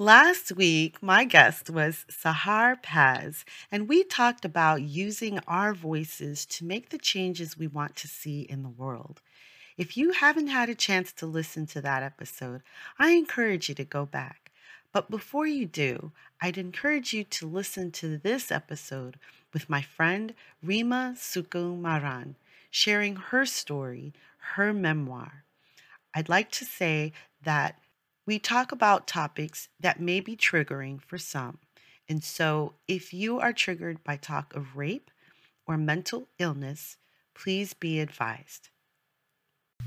Last week, my guest was Sahar Paz, and we talked about using our voices to make the changes we want to see in the world. If you haven't had a chance to listen to that episode, I encourage you to go back. But before you do, I'd encourage you to listen to this episode with my friend Rima Sukumaran, sharing her story, her memoir. I'd like to say that we talk about topics that may be triggering for some. And so if you are triggered by talk of rape or mental illness, please be advised.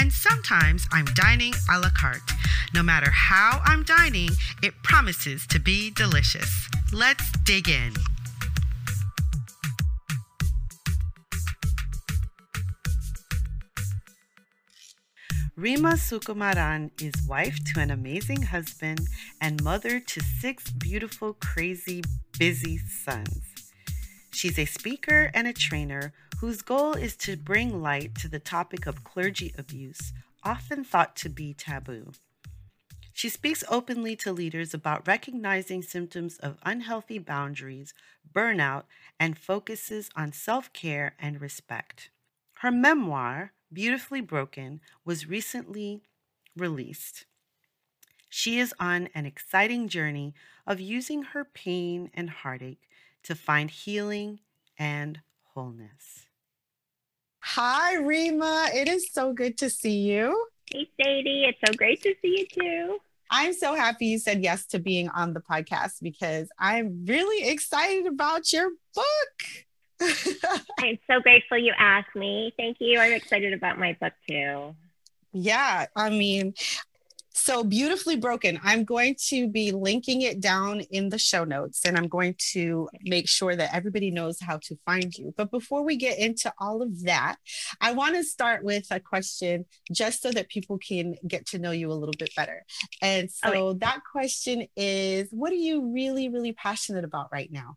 And sometimes I'm dining a la carte. No matter how I'm dining, it promises to be delicious. Let's dig in. Rima Sukumaran is wife to an amazing husband and mother to 6 beautiful, crazy, busy sons. She's a speaker and a trainer whose goal is to bring light to the topic of clergy abuse, often thought to be taboo. She speaks openly to leaders about recognizing symptoms of unhealthy boundaries, burnout, and focuses on self-care and respect. Her memoir, Beautifully Broken, was recently released. She is on an exciting journey of using her pain and heartache to find healing and wholeness. Hi, Rima. It is so good to see you. Hey, Sadie. It's so great to see you, too. I'm so happy you said yes to being on the podcast because I'm really excited about your book. I'm so grateful you asked me. Thank you. I'm excited about my book, too. Yeah, I mean, so Beautifully Broken. I'm going to be linking it down in the show notes, and I'm going to make sure that everybody knows how to find you. But before we get into all of that, I want to start with a question just so that people can get to know you a little bit better. And so that question is, what are you really, really passionate about right now?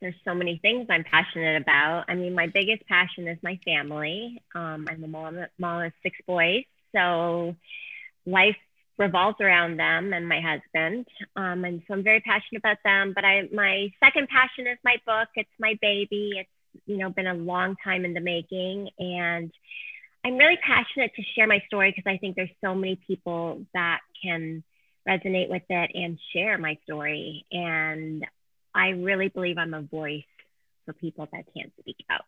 There's so many things I'm passionate about. I mean, my biggest passion is my family. I'm a mom of 6 boys. So life revolves around them and my husband. And so I'm very passionate about them. But my second passion is my book. It's my baby. It's, been a long time in the making. And I'm really passionate to share my story because I think there's so many people that can resonate with it and share my story. And I really believe I'm a voice for people that can't speak out.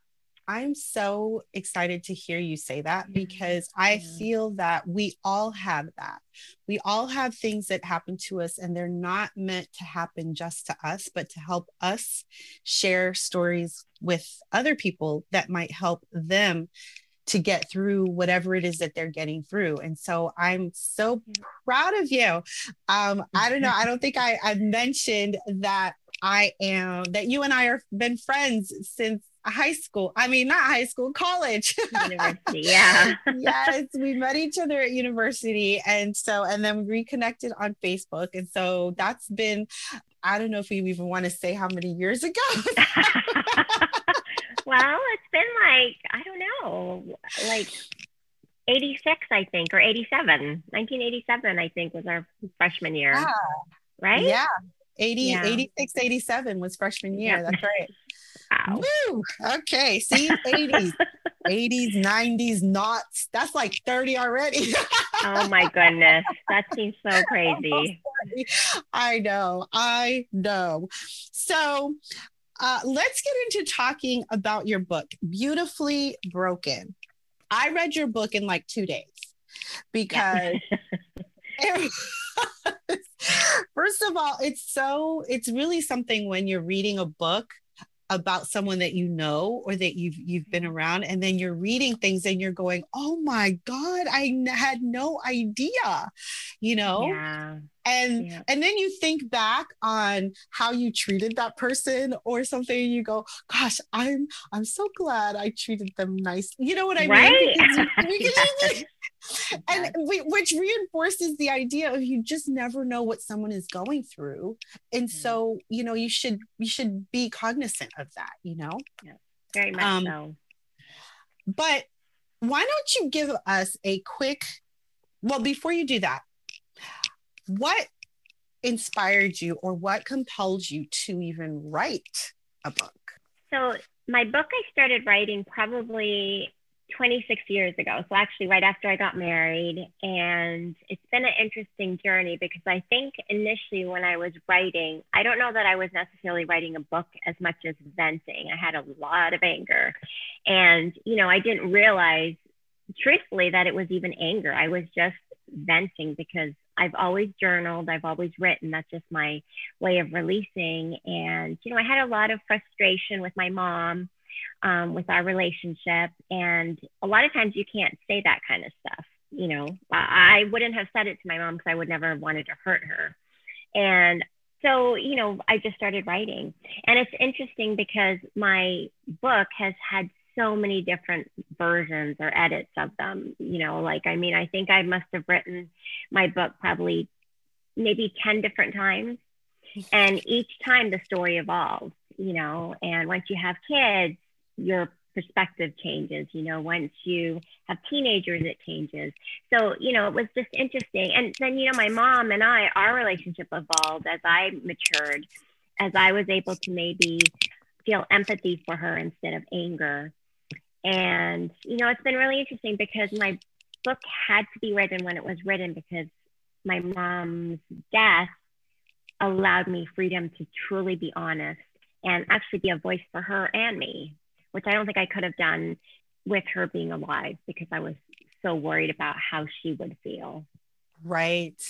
I'm so excited to hear you say that because I feel that we all have that. We all have things that happen to us and they're not meant to happen just to us, but to help us share stories with other people that might help them to get through whatever it is that they're getting through. And so I'm so proud of you. I don't know. I don't think I've mentioned that you and I have been friends since college. University, yeah. Yes, we met each other at university. And then we reconnected on Facebook. And so that's been, I don't know if we even want to say how many years ago. Well, it's been like 86, I think, or 87, 1987, I think was our freshman year. Yeah. Right? Yeah. 86, 87 was freshman year. Yeah. That's right. Wow. Woo! Okay. See, 80s, 90s, knots. That's like 30 already. Oh my goodness. That seems so crazy. I know. So let's get into talking about your book, Beautifully Broken. I read your book in like 2 days because first of all, it's really something when you're reading a book about someone that you know or that you've been around, and then you're reading things and you're going, oh my God, I had no idea, you know? Yeah. And then you think back on how you treated that person or something, and you go, gosh, I'm so glad I treated them nice. You know what I mean? Because and which reinforces the idea of you just never know what someone is going through. And so, you know, you should be cognizant of that, you know? Yeah, very much so. But why don't you give us a quick, well, before you do that, what inspired you or what compelled you to even write a book? So my book, I started writing probably 26 years ago. So actually right after I got married, and it's been an interesting journey because I think initially when I was writing, I don't know that I was necessarily writing a book as much as venting. I had a lot of anger, and, you know, I didn't realize truthfully that it was even anger. I was just venting because I've always journaled. I've always written. That's just my way of releasing. And, you know, I had a lot of frustration with my mom, with our relationship. And a lot of times you can't say that kind of stuff. You know, I wouldn't have said it to my mom because I would never have wanted to hurt her. And so, you know, I just started writing. And it's interesting because my book has had so many different versions or edits of them, you know, like, I mean, I think I must have written my book probably maybe 10 different times. And each time the story evolves, you know, and once you have kids, your perspective changes, you know, once you have teenagers, it changes. So, you know, it was just interesting. And then, you know, my mom and I, our relationship evolved as I matured, as I was able to maybe feel empathy for her instead of anger. And, you know, it's been really interesting because my book had to be written when it was written because my mom's death allowed me freedom to truly be honest and actually be a voice for her and me, which I don't think I could have done with her being alive because I was so worried about how she would feel. Right.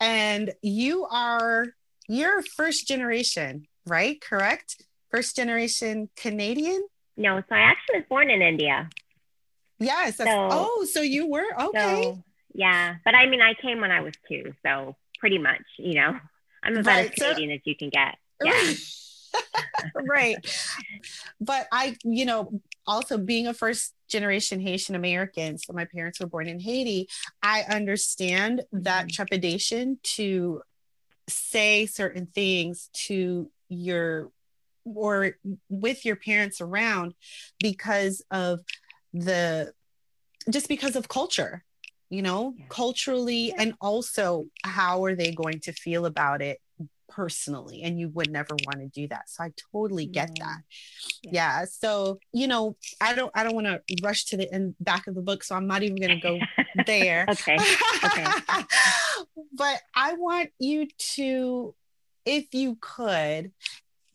And you're first generation, right? Correct? First generation Canadian? No, so I actually was born in India. Yes. So you were? Okay. So, yeah. But I mean, I came when I was 2. So pretty much, you know, I'm about as Canadian as you can get. Yeah. Right. But I, you know, also being a first generation Haitian American, so my parents were born in Haiti, I understand that trepidation to say certain things to your or with your parents around because of culture, you know, culturally, and also how are they going to feel about it personally? And you would never want to do that. So I totally get that. Yeah. So, you know, I don't want to rush to the end back of the book, so I'm not even going to go there. Okay. But I want you to, if you could,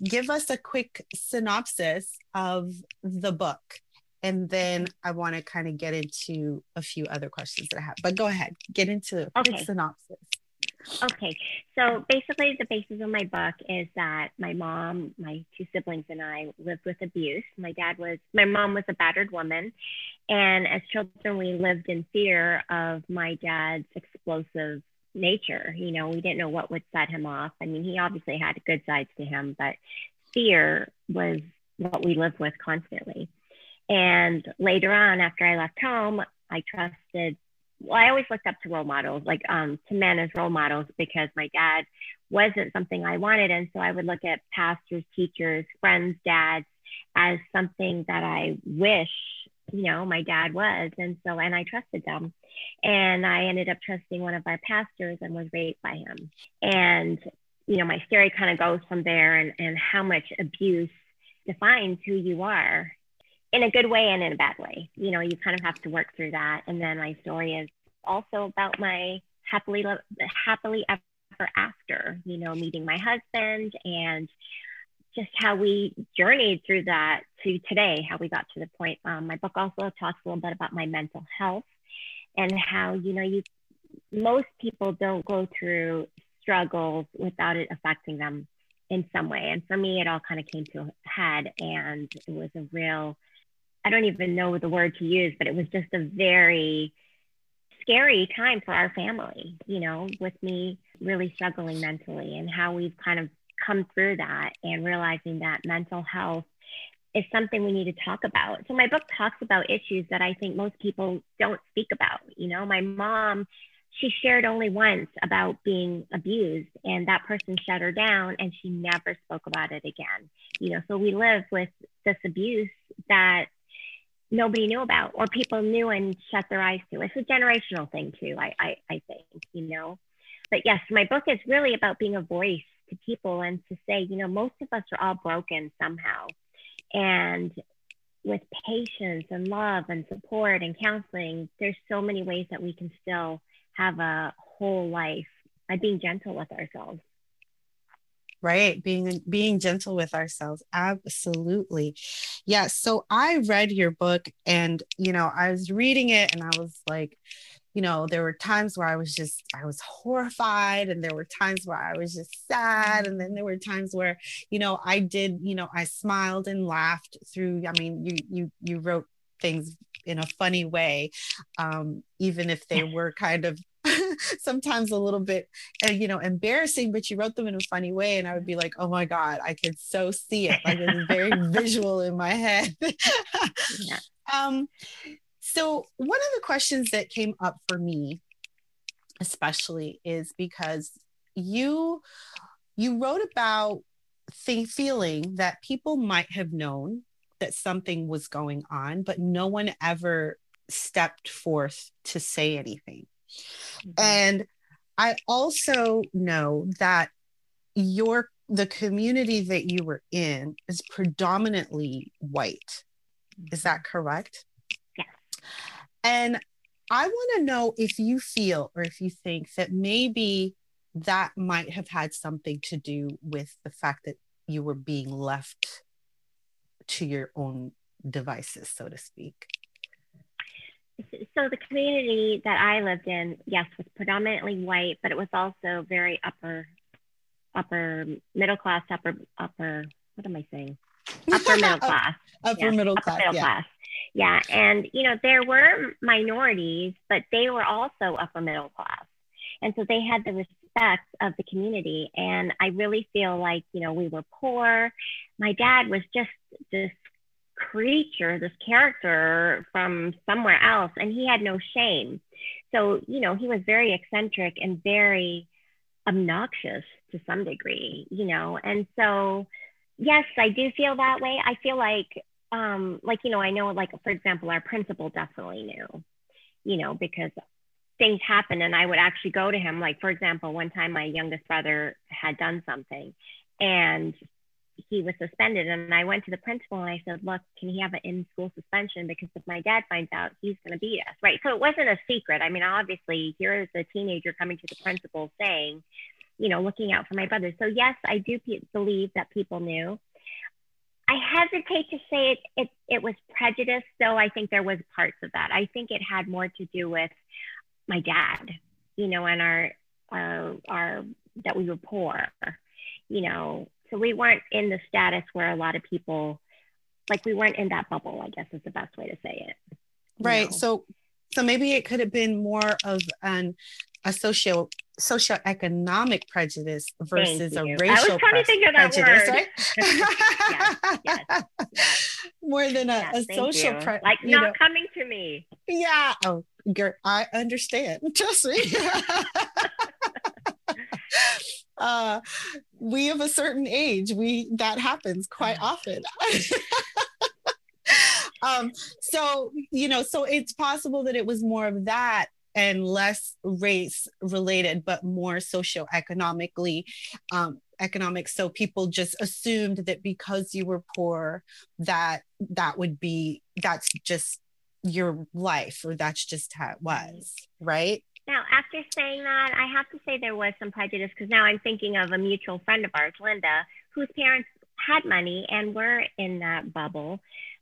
give us a quick synopsis of the book. And then I want to kind of get into a few other questions that I have, but go ahead, get into a quick synopsis. Okay. So basically the basis of my book is that my mom, my 2 siblings, and I lived with abuse. My mom was a battered woman. And as children, we lived in fear of my dad's explosive nature. You know, we didn't know what would set him off. I mean, he obviously had good sides to him, but fear was what we lived with constantly. And later on, after I left home, I always looked up to role models, like to men as role models, because my dad wasn't something I wanted. And so I would look at pastors, teachers, friends, dads as something that I wish, you know, my dad was. And so, and I trusted them. And I ended up trusting one of our pastors and was raped by him. And, you know, my story kind of goes from there, and how much abuse defines who you are in a good way and in a bad way. You know, you kind of have to work through that. And then my story is also about my happily ever after, you know, meeting my husband and just how we journeyed through that to today, how we got to the point. My book also talks a little bit about my mental health and how, you know, most people don't go through struggles without it affecting them in some way. And for me, it all kind of came to a head, and it was a real, I don't even know the word to use, but it was just a very scary time for our family, you know, with me really struggling mentally, and how we've kind of come through that and realizing that mental health is something we need to talk about. So my book talks about issues that I think most people don't speak about. You know, my mom, she shared only once about being abused, and that person shut her down and she never spoke about it again. You know, so we live with this abuse that nobody knew about, or people knew and shut their eyes to. It's a generational thing too, I think, you know. But yes, my book is really about being a voice to people and to say, you know, most of us are all broken somehow. And with patience and love and support and counseling, there's so many ways that we can still have a whole life by being gentle with ourselves. Right. Being gentle with ourselves. Absolutely. Yeah. So I read your book, and, you know, I was reading it and I was like, you know, there were times where I was horrified, and there were times where I was just sad. And then there were times where, you know, I smiled and laughed through. I mean, you wrote things in a funny way, even if they were kind of sometimes a little bit, you know, embarrassing, but you wrote them in a funny way. And I would be like, oh my God, I could so see it. Like, it was very visual in my head. Yeah. So one of the questions that came up for me, especially, is because you wrote about feeling that people might have known that something was going on, but no one ever stepped forth to say anything. Mm-hmm. And I also know that the community that you were in is predominantly white. Is that correct? And I want to know if you feel, or if you think, that maybe that might have had something to do with the fact that you were being left to your own devices, so to speak. So the community that I lived in, yes, was predominantly white, but it was also very upper middle class, upper middle class. Upper middle class. Yeah. And, you know, there were minorities, but they were also upper middle class. And so they had the respect of the community. And I really feel like, you know, we were poor. My dad was just this creature, this character from somewhere else, and he had no shame. So, you know, he was very eccentric and very obnoxious to some degree, you know. And so, yes, I do feel that way. I feel like, you know, I know, like, for example, our principal definitely knew, you know, because things happen, and I would actually go to him. Like, for example, one time my youngest brother had done something and he was suspended, and I went to the principal and I said, look, can he have an in-school suspension? Because if my dad finds out, he's going to beat us, right? So it wasn't a secret. I mean, obviously, here's a teenager coming to the principal saying, you know, looking out for my brother. So yes, I do believe that people knew. I hesitate to say it was prejudice, though I think there was parts of that. I think it had more to do with my dad, you know, and our that we were poor, you know. So we weren't in the status where a lot of people, like, we weren't in that bubble, I guess is the best way to say it. Right. Know? So maybe it could have been more of a socioeconomic prejudice versus a racial prejudice. I was trying to think of that word. Right? yes. More than a social prejudice. Like, not coming to me. Yeah. Oh, girl, I understand. Trust me. We of a certain age, that happens quite often. So, you know, so it's possible that it was more of that, and less race related, but more socioeconomically economic. So people just assumed that because you were poor, that's just your life, or that's just how it was, right? Now, after saying that, I have to say there was some prejudice, because now I'm thinking of a mutual friend of ours, Linda, whose parents had money and were in that bubble,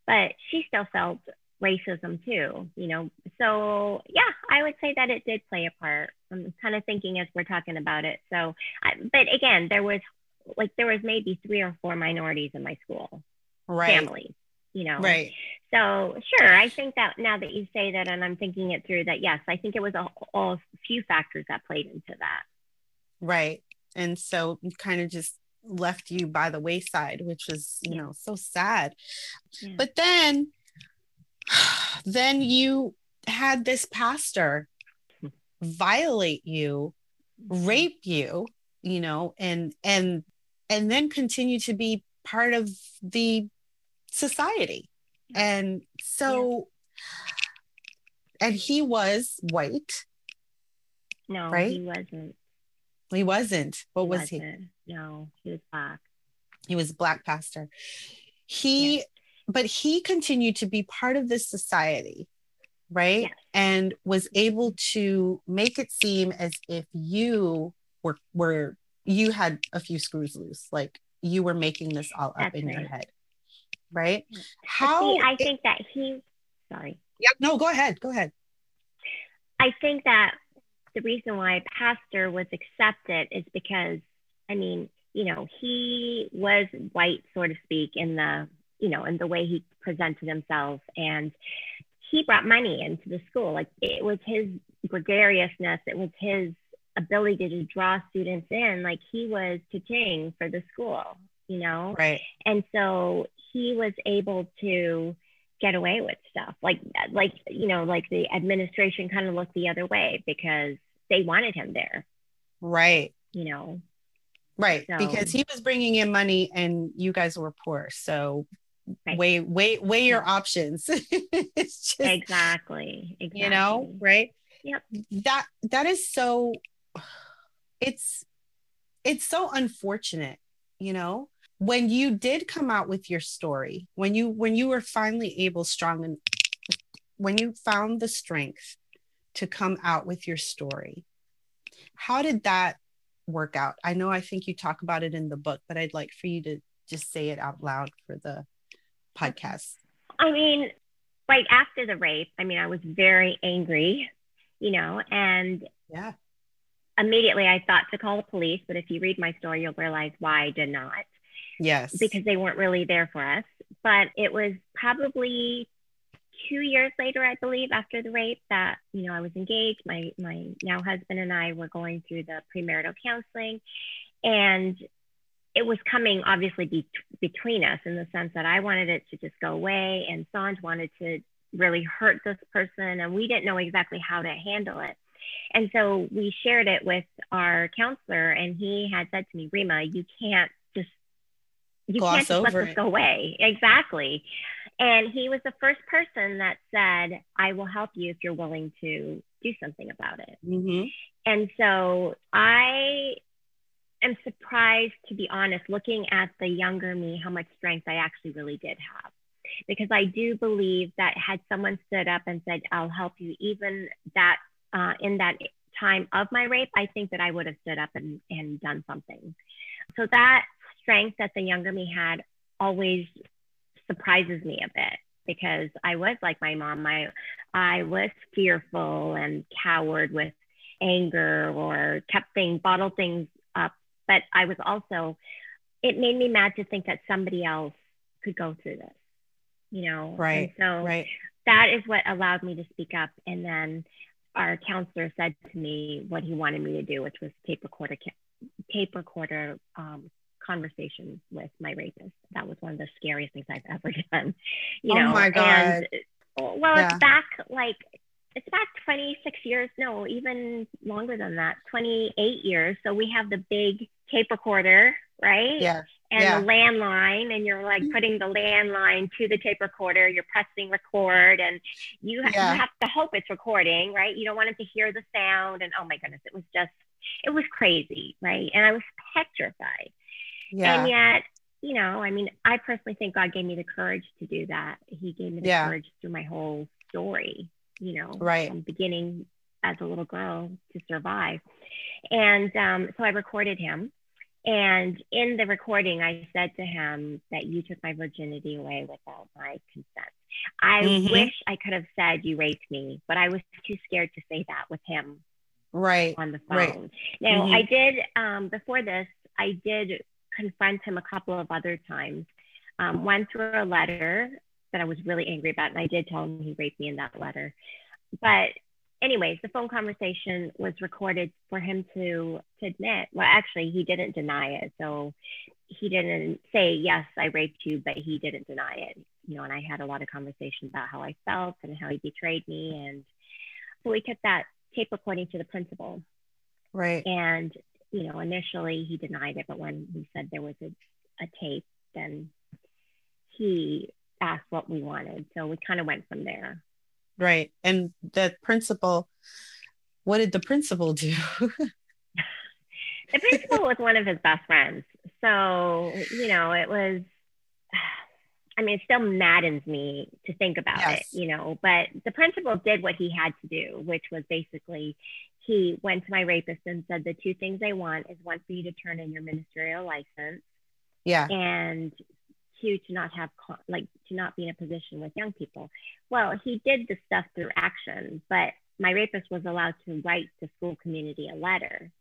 but she still felt racism too, you know. So yeah, I would say that it did play a part. I'm kind of thinking as we're talking about it. So, but again, there was like there was maybe 3 or 4 minorities in my school, right? Families, you know, right? So sure, I think that now that you say that, and I'm thinking it through, that yes, I think it was a few factors that played into that, right? And so you kind of just left you by the wayside, which is, you know, so sad. Yeah. But then you had this pastor violate you, rape you, you know, and then continue to be part of the society. And so, and he was white. No, right? He wasn't. He wasn't. What was he? No, he was Black. He was a Black pastor. But he continued to be part of this society, right? Yes. And was able to make it seem as if you were you had a few screws loose, like you were making this all up in your head, right? How? See, I think that he. Sorry. Yeah. No. Go ahead. I think that the reason why a pastor was accepted is because, I mean, you know, he was white, so to speak, in the, you know, in the way he presented himself, and he brought money into the school. Like, it was his gregariousness, it was his ability to draw students in. Like, he was teaching for the school, you know? Right. And so he was able to get away with stuff like, you know, like the administration kind of looked the other way because they wanted him there. Right. You know? Right. So, because he was bringing in money and you guys were poor. So right. weigh your options. It's just, exactly. You know, right. Yep. That is so, it's so unfortunate, you know, when you did come out with your story, when you were finally able, strong, and when you found the strength to come out with your story, how did that work out? I know, I think you talk about it in the book, but I'd like for you to just say it out loud for the podcast. I mean, right after the rape, I mean, I was very angry, you know, and yeah, immediately I thought to call the police, but if you read my story, you'll realize why I did not. Yes. Because they weren't really there for us. But it was probably 2 years later, I believe, after the rape that, you know, I was engaged. My now husband and I were going through the premarital counseling, and it was coming obviously between us, in the sense that I wanted it to just go away, and Sanj wanted to really hurt this person, and we didn't know exactly how to handle it. And so we shared it with our counselor, and he had said to me, Rima, you can't just let this go away. Exactly. And he was the first person that said, I will help you if you're willing to do something about it. Mm-hmm. And so I am surprised, to be honest, looking at the younger me, how much strength I actually really did have. Because I do believe that had someone stood up and said, I'll help you, even that in that time of my rape, I think that I would have stood up and done something. So that strength that the younger me had always surprises me a bit, because I was like my mom. I was fearful and cowered with anger, or bottled things up. But I was also, it made me mad to think that somebody else could go through this, you know? Right. And so that is what allowed me to speak up. And then our counselor said to me what he wanted me to do, which was tape recorder conversation with my rapist. That was one of the scariest things I've ever done, you know. Oh my God. And, well, yeah. It's back 26 years, no, even longer than that, 28 years. So we have the big tape recorder, right? Yeah. And the landline, and you're like putting the landline to the tape recorder, you're pressing record, and you have to hope it's recording, right? You don't want it to hear the sound. And oh my goodness, it was crazy, right? And I was petrified. Yeah. And yet, you know, I mean, I personally think God gave me the courage to do that. He gave me the courage through my whole story, you know, from beginning as a little girl to survive. And so I recorded him. And in the recording, I said to him that you took my virginity away without my consent. I wish I could have said you raped me, but I was too scared to say that with him. Right. On the phone. Right. Now, I did, before this, I did confront him a couple of other times. One through a letter that I was really angry about, and I did tell him he raped me in that letter. But anyways, the phone conversation was recorded for him to admit. Well, actually, he didn't deny it. So he didn't say, yes, I raped you, but he didn't deny it. You know, and I had a lot of conversation about how I felt and how he betrayed me. And so we took that tape recording to the principal. Right. And, you know, initially he denied it, but when we said there was a tape, then he asked what we wanted. So we kind of went from there. Right. And the principal, what did the principal do? The principal was one of his best friends. So, you know, it was, I mean, it still maddens me to think about it, you know, but the principal did what he had to do, which was basically he went to my rapist and said, the two things I want is one for you to turn in your ministerial license. Yeah. And two, to not have, like, to not be in a position with young people. Well, he did the stuff through action, but my rapist was allowed to write the school community a letter.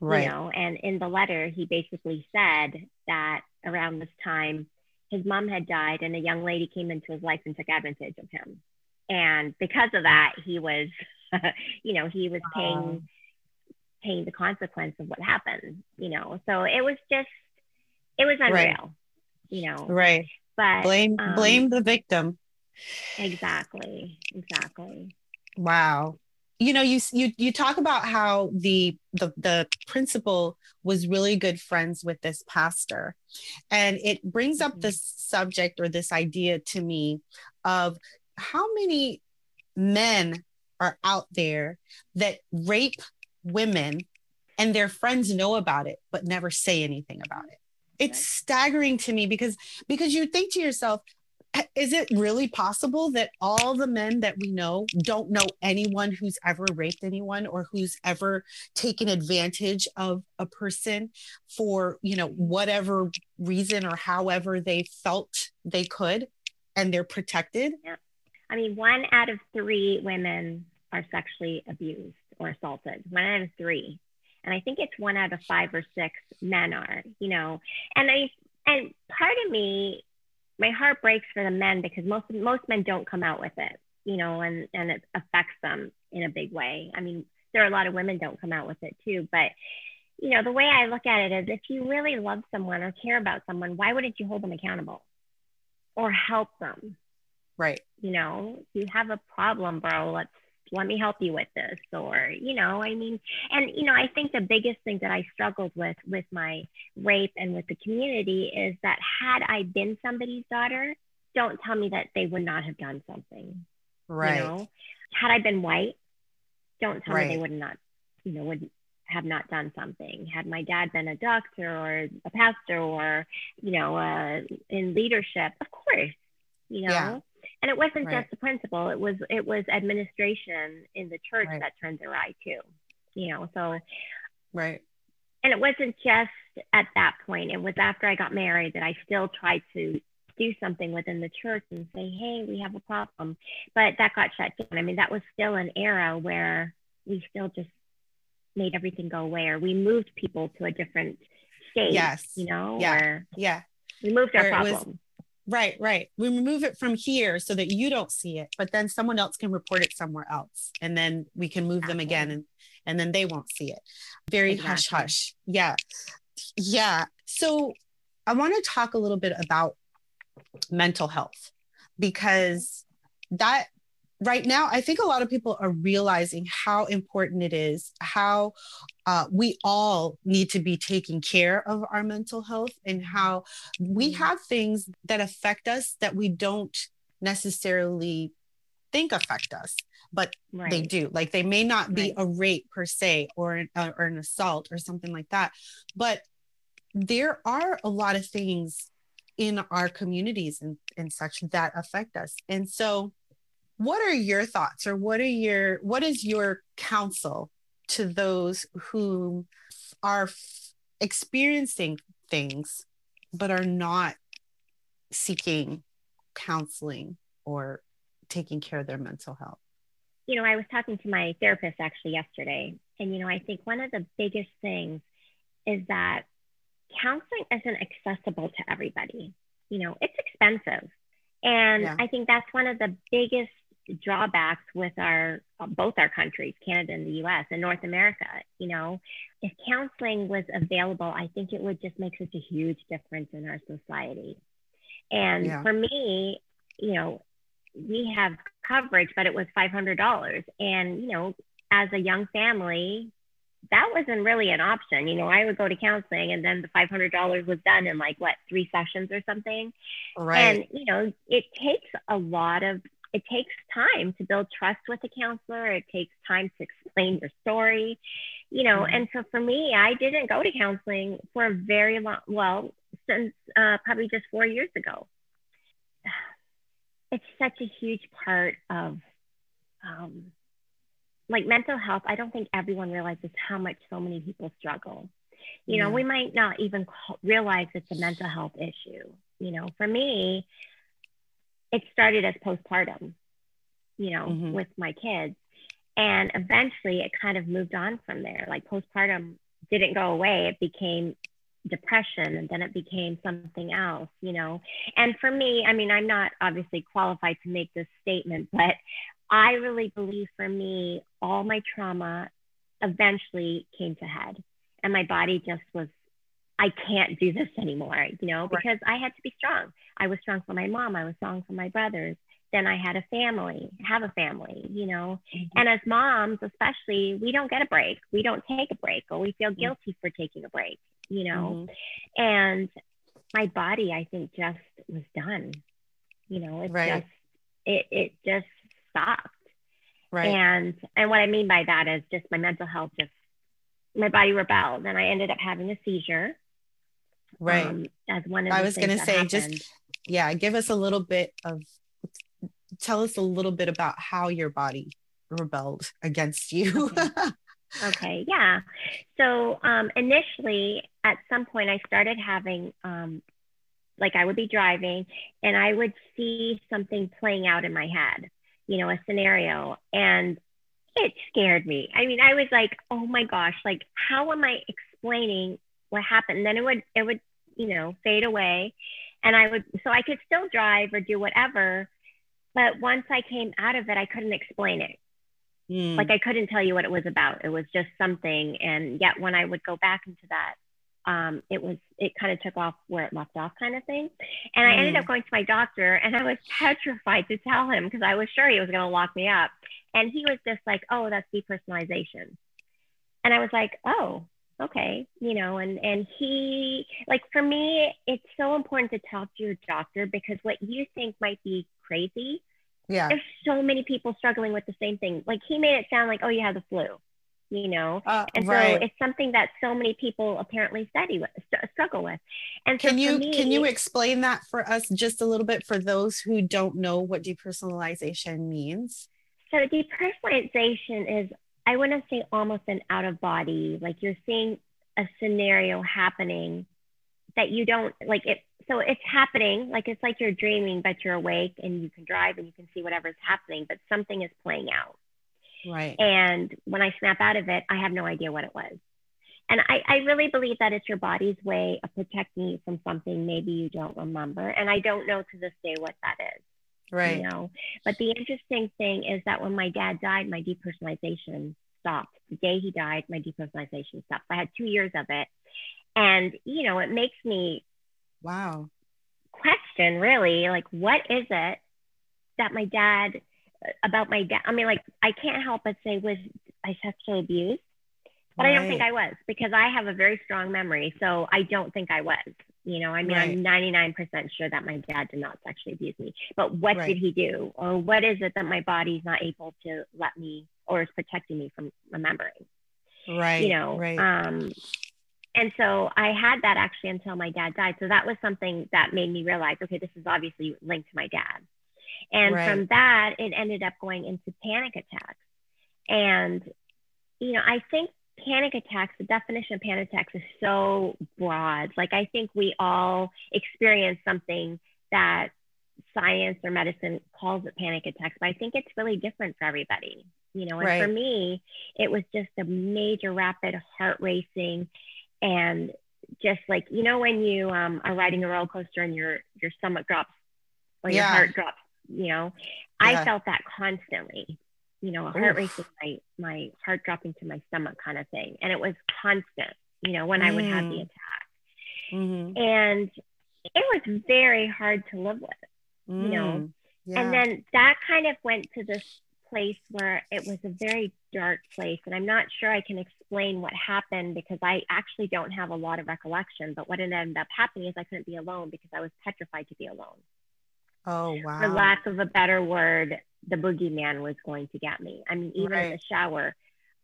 Right. You know, and in the letter, he basically said that around this time, his mom had died and a young lady came into his life and took advantage of him. And because of that, he was, you know, he was paying the consequence of what happened, you know? So it was just, it was unreal, you know? Right. But blame the victim. Exactly. Exactly. Wow. You know, you talk about how the principal was really good friends with this pastor, and it brings up this subject or this idea to me of how many men are out there that rape women and their friends know about it, but never say anything about it. It's staggering to me because you think to yourself, is it really possible that all the men that we know don't know anyone who's ever raped anyone or who's ever taken advantage of a person for, you know, whatever reason or however they felt they could, and they're protected? Yeah. I mean, 1 out of 3 women are sexually abused or assaulted. 1 out of 3. And I think it's 1 out of 5 or 6 men are, you know, and part of me, my heart breaks for the men because most men don't come out with it, you know, and it affects them in a big way. I mean, there are a lot of women don't come out with it too, but you know, the way I look at it is if you really love someone or care about someone, why wouldn't you hold them accountable or help them? Right. You know, you have a problem, bro, let me help you with this, or, you know, I mean, and, you know, I think the biggest thing that I struggled with my rape and with the community is that had I been somebody's daughter, don't tell me that they would not have done something. Right. You know? Had I been white, don't tell me they would not, you know, would have not done something. Had my dad been a doctor or a pastor or, you know, in leadership, of course, you know. Yeah. And it wasn't just the principal, it was administration in the church that turned their eye to, you know, so. Right. And it wasn't just at that point, it was after I got married that I still tried to do something within the church and say, hey, we have a problem, but that got shut down. I mean, that was still an era where we still just made everything go away, or we moved people to a different state, you know, or we moved our problem. Right. We remove it from here so that you don't see it, but then someone else can report it somewhere else. And then we can move them again and then they won't see it. Very hush hush. Yeah. Yeah. So I want to talk a little bit about mental health, because that right now, I think a lot of people are realizing how important it is, how we all need to be taking care of our mental health, and how we have things that affect us that we don't necessarily think affect us, but they do. Like, they may not be a rape per se, or an assault or something like that. But there are a lot of things in our communities and such that affect us. And so what are your thoughts, or what is your counsel to those who are experiencing things but are not seeking counseling or taking care of their mental health? You know, I was talking to my therapist actually yesterday, and, you know, I think one of the biggest things is that counseling isn't accessible to everybody. You know, it's expensive. And yeah. I think that's one of the biggest drawbacks with our both our countries, Canada and the US and North America. You know, if counseling was available, I think it would just make such a huge difference in our society. And yeah. for me, you know, we have coverage, but it was $500. And, you know, as a young family, that wasn't really an option. You know, I would go to counseling and then the $500 was done in like, what, 3 sessions or something. Right. And, you know, it takes time to build trust with a counselor. It takes time to explain your story, you know. Mm-hmm. And so for me, I didn't go to counseling for a very long, well, since probably just 4 years ago. It's such a huge part of like mental health. I don't think everyone realizes how much so many people struggle. You know, we might not even realize it's a mental health issue. You know, for me, it started as postpartum, you know, mm-hmm. with my kids. And eventually it kind of moved on from there. Like postpartum didn't go away. It became depression, and then it became something else, you know. And for me, I mean, I'm not obviously qualified to make this statement, but I really believe for me, all my trauma eventually came to head, and my body just was, I can't do this anymore, you know, because I had to be strong. I was strong for my mom. I was strong for my brothers. Then I had a family, you know, mm-hmm. and as moms, especially, we don't get a break. We don't take a break, or we feel guilty for taking a break. You know, mm-hmm. and my body, I think, just was done. You know, it's right. just it just stopped. Right. And what I mean by that is just my mental health, just my body rebelled, and I ended up having a seizure. Right. As one of the I was going to say, happened. Just yeah, tell us a little bit about how your body rebelled against you. Okay. Okay. Yeah. So, initially at some point I started having, like I would be driving and I would see something playing out in my head, you know, a scenario, and it scared me. I mean, I was like, oh my gosh, like, how am I explaining what happened? And then it would, you know, fade away, and so I could still drive or do whatever. But once I came out of it, I couldn't explain it. Like I couldn't tell you what it was about. It was just something. And yet when I would go back into that, it kind of took off where it left off, kind of thing. And I ended up going to my doctor, and I was petrified to tell him because I was sure he was going to lock me up. And he was just like, oh, that's depersonalization. And I was like, oh, okay. You know, and he, like, for me, it's so important to talk to your doctor, because what you think might be crazy, yeah, there's so many people struggling with the same thing. Like, he made it sound like, oh, you have the flu, you know? And right. so it's something that so many people apparently struggle with. And so can you explain that for us just a little bit for those who don't know what depersonalization means? So depersonalization is, I want to say, almost an out of body, like you're seeing a scenario happening that you don't like it. So it's happening, like it's like you're dreaming, but you're awake and you can drive and you can see whatever's happening, but something is playing out. Right. And when I snap out of it, I have no idea what it was. And I really believe that it's your body's way of protecting you from something maybe you don't remember. And I don't know to this day what that is. Right. You know? But the interesting thing is that when my dad died, my depersonalization stopped. The day he died, my depersonalization stopped. I had 2 years of it. And, you know, it makes me wow. question really, like, what is it that about my dad? I mean, like, I can't help but say, was I sexually abused? But right. I don't think I was, because I have a very strong memory. So I don't think I was, you know, I mean, right. I'm 99% sure that my dad did not sexually abuse me, but what right. did he do? Or what is it that my body's not able to let me, or is protecting me from remembering? Right. You know, right. And so I had that actually until my dad died. So that was something that made me realize, okay, this is obviously linked to my dad. And right. from that, it ended up going into panic attacks. And, you know, I think panic attacks, the definition of panic attacks is so broad. Like, I think we all experience something that science or medicine calls it panic attacks, but I think it's really different for everybody, you know. And right. for me, it was just a major rapid heart racing and just like, you know, when you are riding a roller coaster and your stomach drops or your heart drops, you know, I felt that constantly, you know, a heart racing, my heart dropping to my stomach kind of thing. And it was constant, you know, when I would have the attack. Mm-hmm. And it was very hard to live with, you know. Yeah. And then that kind of went to this place where it was a very dark place. And I'm not sure I can explain what happened because I actually don't have a lot of recollection. But what ended up happening is I couldn't be alone because I was petrified to be alone. Oh, wow. For lack of a better word, the boogeyman was going to get me. I mean, even in the shower,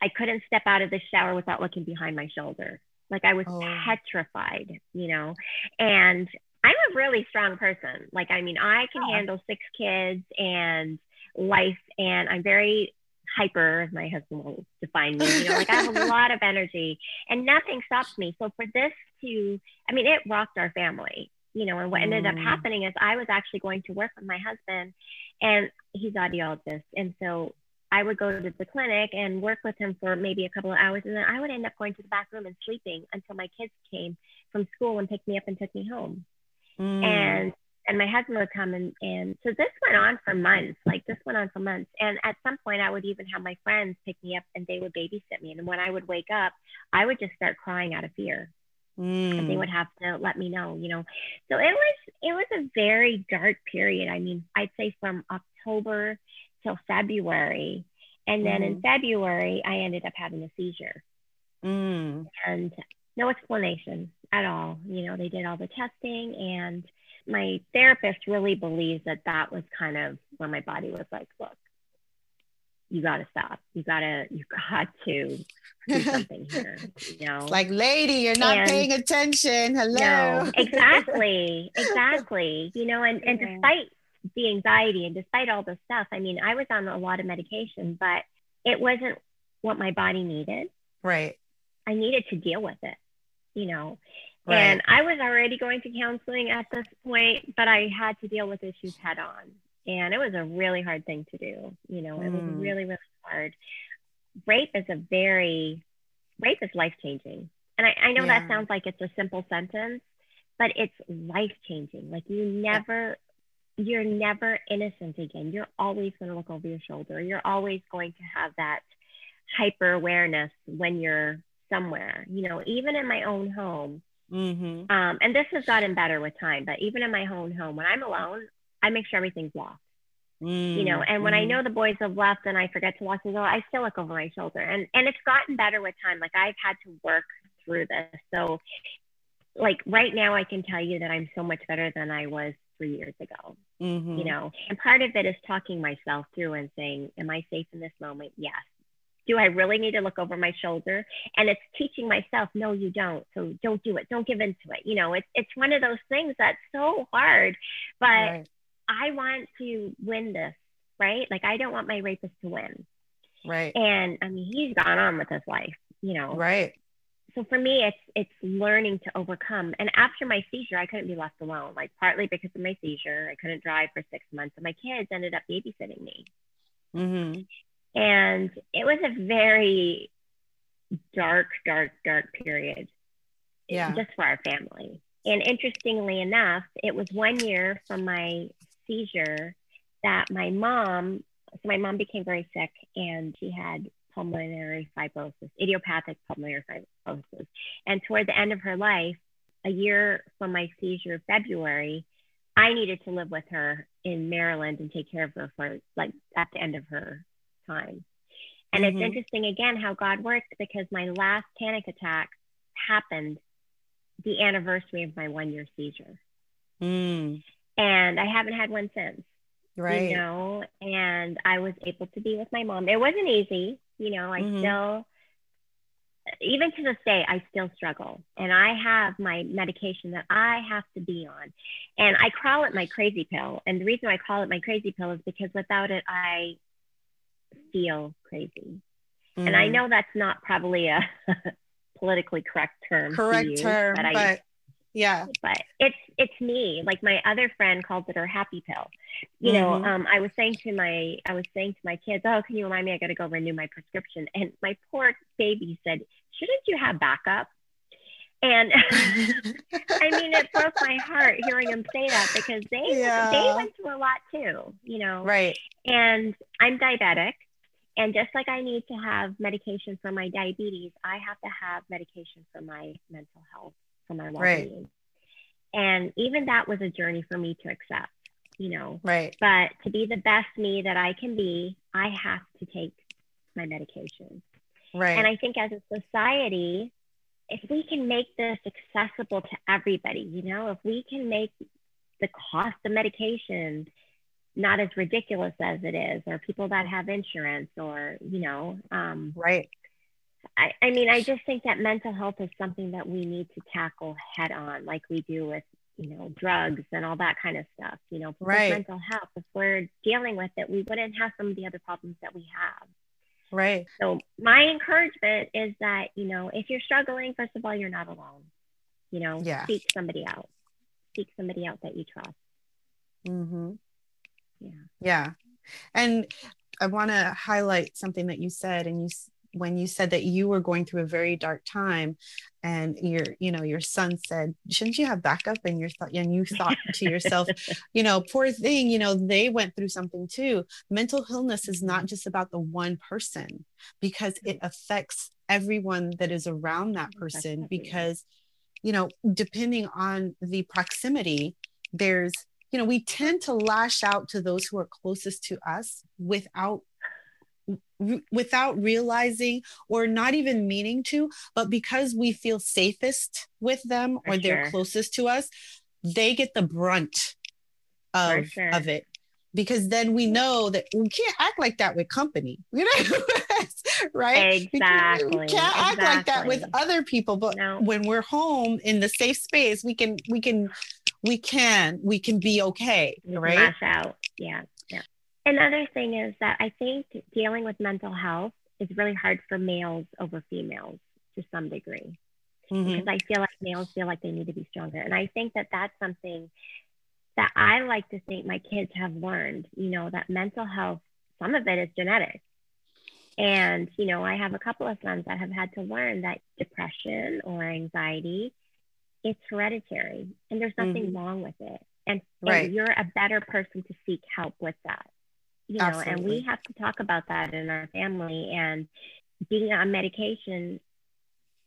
I couldn't step out of the shower without looking behind my shoulder. Like, I was petrified, you know, and I'm a really strong person. Like, I mean, I can handle 6 kids and life, and I'm very hyper, as my husband will define me, you know, like I have a lot of energy and nothing stops me. So for this to, I mean, it rocked our family, you know, and what ended up happening is I was actually going to work with my husband, and he's audiologist. And so I would go to the clinic and work with him for maybe a couple of hours. And then I would end up going to the back room and sleeping until my kids came from school and picked me up and took me home. And my husband would come. And so this went on for months, And at some point I would even have my friends pick me up and they would babysit me. And when I would wake up, I would just start crying out of fear. And they would have to let me know, you know. So it was a very dark period. I mean, I'd say from October till February, and then in February I ended up having a seizure, and no explanation at all. You know, they did all the testing, and my therapist really believes that that was kind of where my body was like, look, you gotta stop. You got to do something here. You know, like, lady, you're not paying attention. Hello. No, exactly. You know, and despite the anxiety and despite all this stuff, I mean, I was on a lot of medication, but it wasn't what my body needed. Right. I needed to deal with it, you know. Right. And I was already going to counseling at this point, but I had to deal with issues head on. And it was a really hard thing to do. You know, it was really, really hard. Rape is life-changing. And I know that sounds like it's a simple sentence, but it's life-changing. Like, you're never innocent again. You're always going to look over your shoulder. You're always going to have that hyper awareness when you're somewhere, you know, even in my own home. Mm-hmm. And this has gotten better with time, but even in my own home, when I'm alone, I make sure everything's locked, you know, and when I know the boys have left and I forget to lock the door, I still look over my shoulder. And it's gotten better with time. Like, I've had to work through this. So, like, right now I can tell you that I'm so much better than I was 3 years ago, you know, and part of it is talking myself through and saying, am I safe in this moment? Yes. Do I really need to look over my shoulder? And it's teaching myself, no, you don't. So don't do it. Don't give into it. You know, it's one of those things that's so hard, but I want to win this, right? Like, I don't want my rapist to win. Right. And I mean, he's gone on with his life, you know? Right. So for me, it's learning to overcome. And after my seizure, I couldn't be left alone. Like, partly because of my seizure, I couldn't drive for 6 months, and my kids ended up babysitting me. Mm-hmm. And it was a very dark, dark, dark period just for our family. And interestingly enough, it was 1 year from my seizure that my mom became very sick, and she had pulmonary fibrosis, idiopathic pulmonary fibrosis. And toward the end of her life, a year from my seizure, February, I needed to live with her in Maryland and take care of her for, like, at the end of her time. And it's interesting again how God works, because my last panic attack happened the anniversary of my 1 year seizure. And I haven't had one since, you know, and I was able to be with my mom. It wasn't easy, you know, I still, even to this day, I still struggle, and I have my medication that I have to be on, and I call it my crazy pill. And the reason I call it my crazy pill is because without it, I feel crazy. And I know that's not probably a politically correct term, but it's me. Like, my other friend calls it her happy pill, you know. I was saying to my kids, oh, can you remind me, I gotta go renew my prescription. And my poor baby said, shouldn't you have backup? And I mean, it broke my heart hearing them say that, because they went through a lot too, you know? Right. And I'm diabetic. And just like I need to have medication for my diabetes, I have to have medication for my mental health, for my well-being. Right. And even that was a journey for me to accept, you know? Right. But to be the best me that I can be, I have to take my medication. Right. And I think as a society, if we can make this accessible to everybody, you know, if we can make the cost of medication not as ridiculous as it is, or people that have insurance, or, you know, right. I mean, I just think that mental health is something that we need to tackle head on, like we do with, you know, drugs and all that kind of stuff, you know, right. Mental health, if we're dealing with it, we wouldn't have some of the other problems that we have. Right. So my encouragement is that, you know, if you're struggling, first of all, you're not alone, you know, seek somebody out that you trust. Mm-hmm. Yeah. Yeah. And I want to highlight something that you said, and when you said that you were going through a very dark time, and your son said, shouldn't you have backup? And you thought to yourself, you know, poor thing, you know, they went through something too. Mental illness is not just about the one person, because it affects everyone that is around that person, because, you know, depending on the proximity, there's, you know, we tend to lash out to those who are closest to us without realizing, or not even meaning to, but because we feel safest with them, or they're closest to us, they get the brunt of it, because then we know that we can't act like that with company, you know? Right? Exactly. We can't act like that with other people, but when we're home in the safe space, we can be okay. Right? Lash out. Yeah. Another thing is that I think dealing with mental health is really hard for males over females to some degree, because I feel like males feel like they need to be stronger. And I think that that's something that I like to think my kids have learned, you know, that mental health, some of it is genetic. And, you know, I have a couple of sons that have had to learn that depression or anxiety, it's hereditary, and there's nothing wrong with it. And you're a better person to seek help with that. You know, absolutely. And we have to talk about that in our family. And being on medication,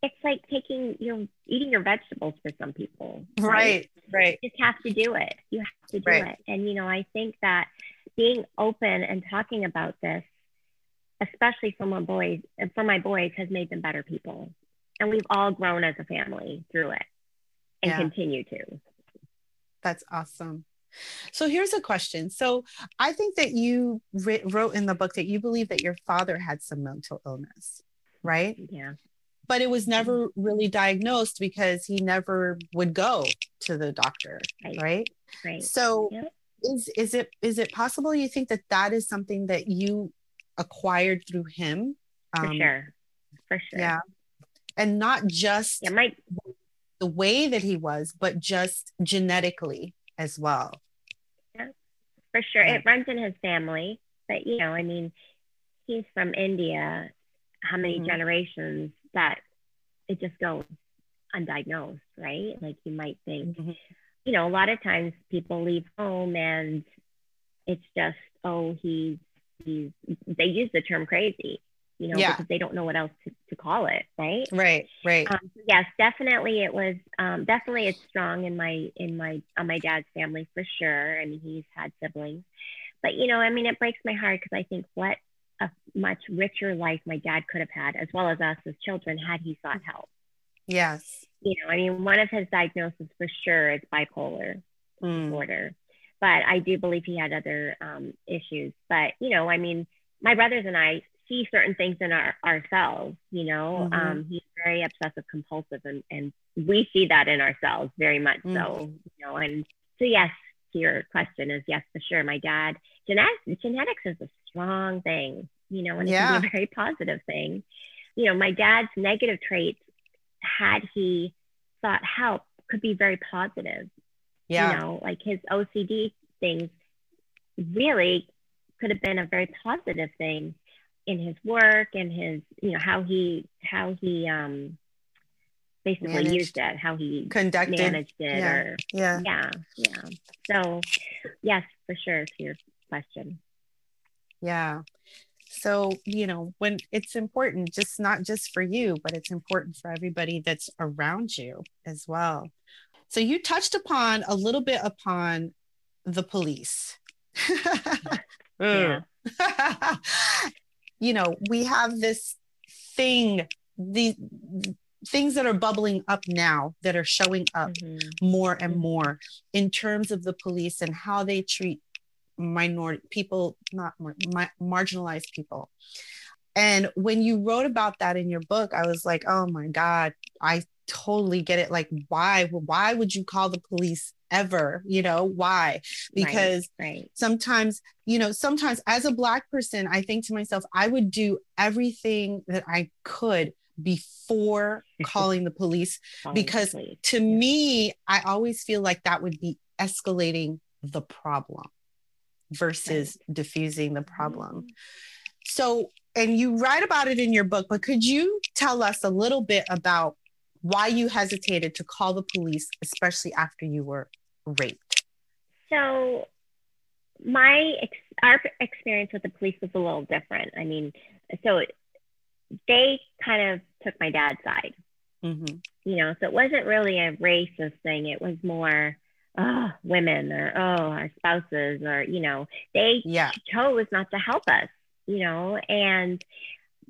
it's like eating your vegetables for some people. Right, right. You just have to do it. You have to do it. And, you know, I think that being open and talking about this, especially for my boys, has made them better people. And we've all grown as a family through it, and continue to. That's awesome. So here's a question. So I think that you wrote in the book that you believe that your father had some mental illness, right? Yeah. But it was never really diagnosed, because he never would go to the doctor, right? Right. So is it possible you think that is something that you acquired through him? For sure. Yeah. And not just the way that he was, but just genetically as well. Yeah, for sure. It runs in his family, but, you know, I mean, he's from India, how many generations that it just goes undiagnosed, right? Like, you might think, you know, a lot of times people leave home and it's just, they use the term crazy, you know, because they don't know what else to call it. Right. Right. Right. Yes, definitely. It was, definitely it's strong on my dad's family for sure. I mean, he's had siblings, but, you know, I mean, it breaks my heart, because I think what a much richer life my dad could have had, as well as us as children, had he sought help. Yes. You know, I mean, one of his diagnoses for sure is bipolar disorder, but I do believe he had other, issues. But, you know, I mean, my brothers and I see certain things in ourselves, you know, he's very obsessive compulsive, and we see that in ourselves very much so, you know. And so yes, to your question is yes, for sure. My dad, genetics is a strong thing, you know, and it can be a very positive thing. You know, my dad's negative traits, had he sought help, could be very positive. Yeah. You know, like his OCD things really could have been a very positive thing in his work and his, you know, how he basically managed. Used it, how he conducted, managed it. Yeah. Or, yeah. So yes, for sure, to your question. Yeah. So, you know, when it's important, just not just for you, but it's important for everybody that's around you as well. So you touched upon a little bit upon the police. Yeah. You know, we have this thing, the things that are bubbling up now that are showing up more and more in terms of the police and how they treat minority people, marginalized people. And when you wrote about that in your book, I was like, oh my God, I totally get it. Like, why would you call the police ever? You know, why? Because sometimes, you know, sometimes as a Black person, I think to myself, I would do everything that I could before calling the police, because to me, I always feel like that would be escalating the problem versus diffusing the problem. So, and you write about it in your book, but could you tell us a little bit about why you hesitated to call the police, especially after you were raped? So our experience with the police was a little different. I mean, so they kind of took my dad's side, you know, so it wasn't really a racist thing. It was more, oh, women, or, oh, our spouses, or, you know, they chose not to help us, you know. And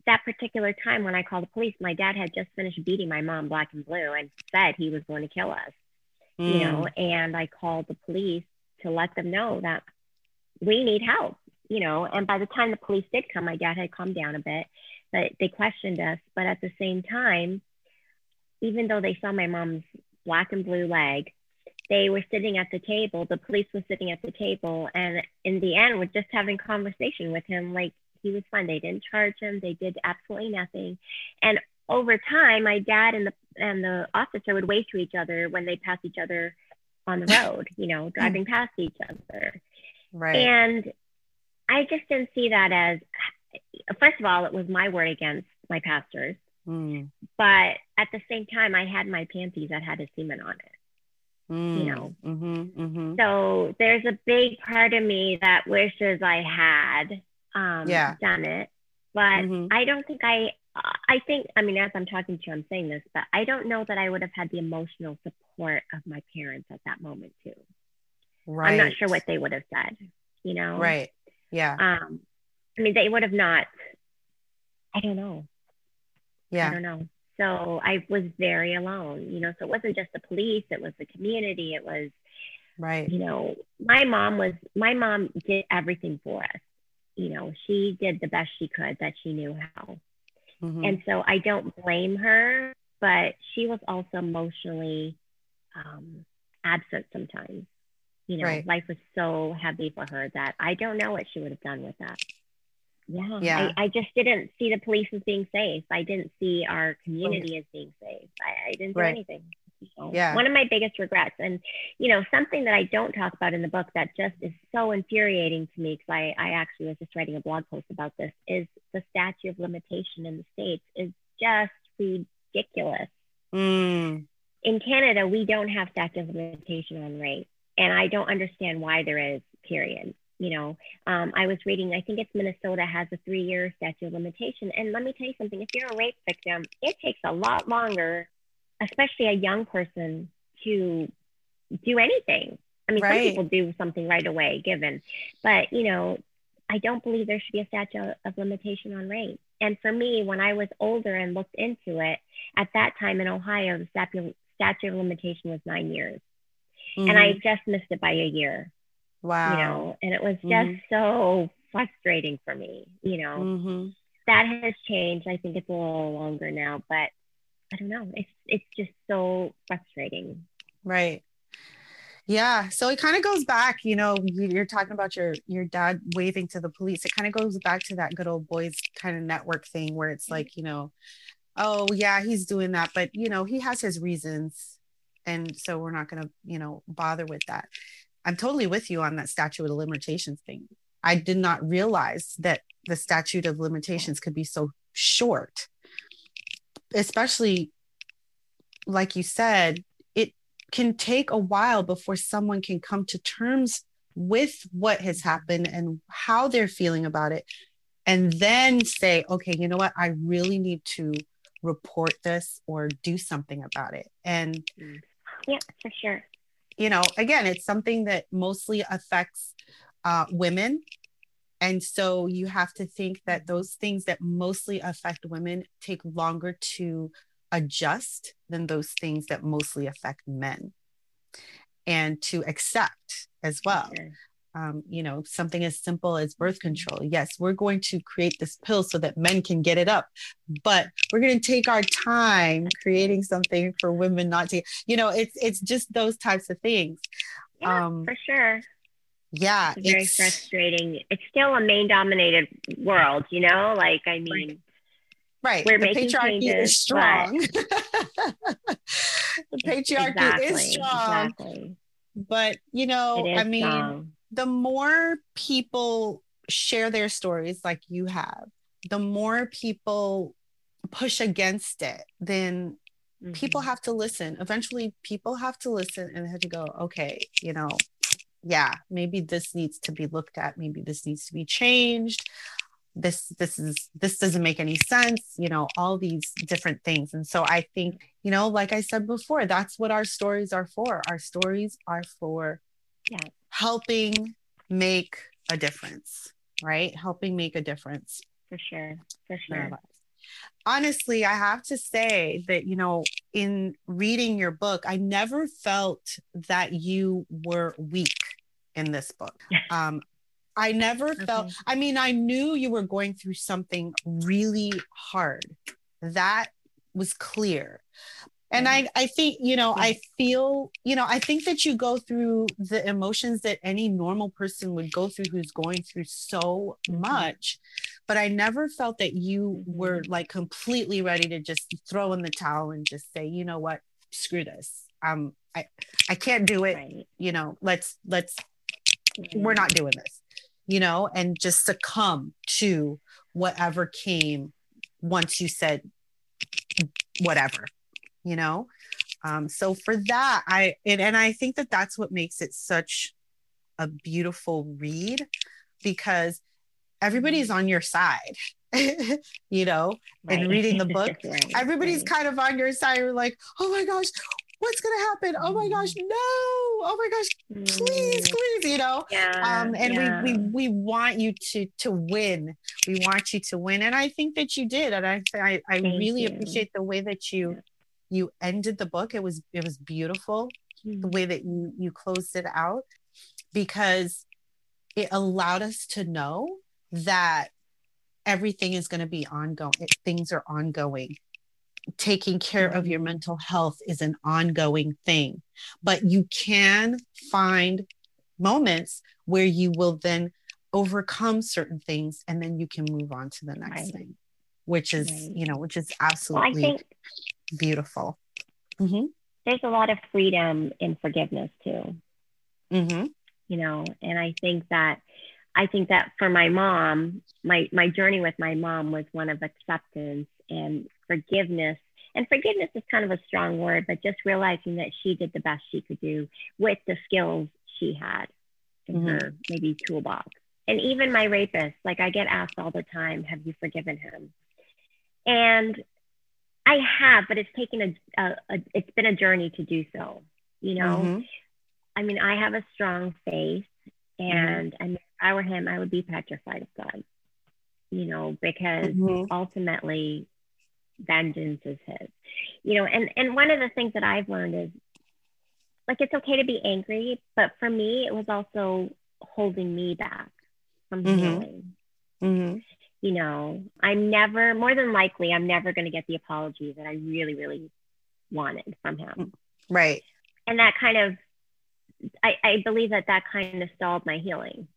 that particular time when I called the police, my dad had just finished beating my mom black and blue and said he was going to kill us, you know, and I called the police to let them know that we need help, you know. And by the time the police did come, my dad had calmed down a bit, but they questioned us. But at the same time, even though they saw my mom's black and blue leg, they were sitting at the table, the police were sitting at the table, and in the end, we're just having conversation with him, like he was fine. They didn't charge him, they did absolutely nothing. And over time, my dad and the officer would wave to each other when they passed each other on the road, you know, driving past each other. Right. And I just didn't see that as, first of all, it was my word against my pastor's, but at the same time, I had my panties that had a semen on it. You know, so there's a big part of me that wishes I had done it, but I don't think I mean, as I'm talking to you, I'm saying this, but I don't know that I would have had the emotional support of my parents at that moment too. Right. I'm not sure what they would have said, you know? Right. Yeah. I mean, they would have not, I don't know. Yeah. I don't know. So I was very alone, you know, so it wasn't just the police, it was the community. It was, you know, my mom did everything for us. You know, she did the best she could that she knew how. And so I don't blame her, but she was also emotionally absent sometimes. You know, life was so heavy for her that I don't know what she would have done with that. Yeah, yeah. I just didn't see the police as being safe. I didn't see our community as being safe. I didn't do anything. So one of my biggest regrets, and you know, something that I don't talk about in the book that just is so infuriating to me, because I actually was just writing a blog post about this, is the statute of limitation in the States is just ridiculous. In Canada, we don't have statute of limitation on rape, and I don't understand why there is, period. You know, I was reading, I think it's Minnesota has a 3-year statute of limitation. And let me tell you something, if you're a rape victim, it takes a lot longer, especially a young person, to do anything. I mean, some people do something right away, given. But, you know, I don't believe there should be a statute of limitation on rape. And for me, when I was older and looked into it, at that time in Ohio, the statute of limitation was 9 years. And I just missed it by a year. Wow. You know, and it was just so frustrating for me, you know. That has changed. I think it's a little longer now, but I don't know. It's just so frustrating. Right. Yeah. So it kind of goes back, you know, you're talking about your dad waving to the police. It kind of goes back to that good old boys kind of network thing where it's like, you know, oh yeah, he's doing that, but you know, he has his reasons. And so we're not going to, you know, bother with that. I'm totally with you on that statute of limitations thing. I did not realize that the statute of limitations could be so short, especially like you said, it can take a while before someone can come to terms with what has happened and how they're feeling about it, and then say, okay, you know what, I really need to report this or do something about it. And yeah, for sure. You know, again, it's something that mostly affects women. And so you have to think that those things that mostly affect women take longer to adjust than those things that mostly affect men, and to accept as well. Sure. You know, something as simple as birth control. Yes, we're going to create this pill so that men can get it up, but we're going to take our time creating something for women not to, you know, it's just those types of things. Yeah, for sure. Yeah. It's very frustrating. It's still a main dominated world, you know, like, I mean, right. We're the making patriarchy changes, is strong. The patriarchy is strong, but you know, I mean, the more people share their stories like you have, the more people push against it, then people have to listen. Eventually people have to listen and have to go, okay, you know, yeah, maybe this needs to be looked at. Maybe this needs to be changed. This doesn't make any sense, you know, all these different things. And so I think, you know, like I said before, that's what our stories are for. Our stories are for helping make a difference, right? Helping make a difference. For sure. For sure. Honestly, I have to say that, you know, in reading your book, I never felt that you were weak in this book. I never felt, I mean, I knew you were going through something really hard. That was clear. And I think, you know, I feel, you know, I think that you go through the emotions that any normal person would go through who's going through so much, but I never felt that you were like completely ready to just throw in the towel and just say, you know what, screw this. I can't do it. Right. You know, we're not doing this, you know, and just succumb to whatever came once you said whatever. You know, so for that, I think that that's what makes it such a beautiful read, because everybody's on your side, you know, and reading the book, everybody's kind of on your side. You're like, oh my gosh, what's going to happen? Oh my gosh, no. Oh my gosh, please, you know? Yeah, and we want you to win. We want you to win. And I think that you did. And I really appreciate the way that you ended the book. It was beautiful the way that you closed it out, because it allowed us to know that everything is going to be ongoing. Things are ongoing. Taking care of your mental health is an ongoing thing, but you can find moments where you will then overcome certain things, and then you can move on to the next thing, which is, you know, which is absolutely beautiful. There's a lot of freedom in forgiveness too, you know, and I think that for my mom, my journey with my mom was one of acceptance and forgiveness. And forgiveness is kind of a strong word, but just realizing that she did the best she could do with the skills she had in her maybe toolbox. And even my rapist, like, I get asked all the time, have you forgiven him? And I have, but it's taken it's been a journey to do so, you know? I mean, I have a strong faith, and I mean, if I were him, I would be petrified of God, you know, because ultimately vengeance is his, you know? And one of the things that I've learned is, like, it's okay to be angry, but for me, it was also holding me back from healing. You know, I'm never going to get the apology that I really, really wanted from him. Right. And that kind of, I believe that kind of stalled my healing,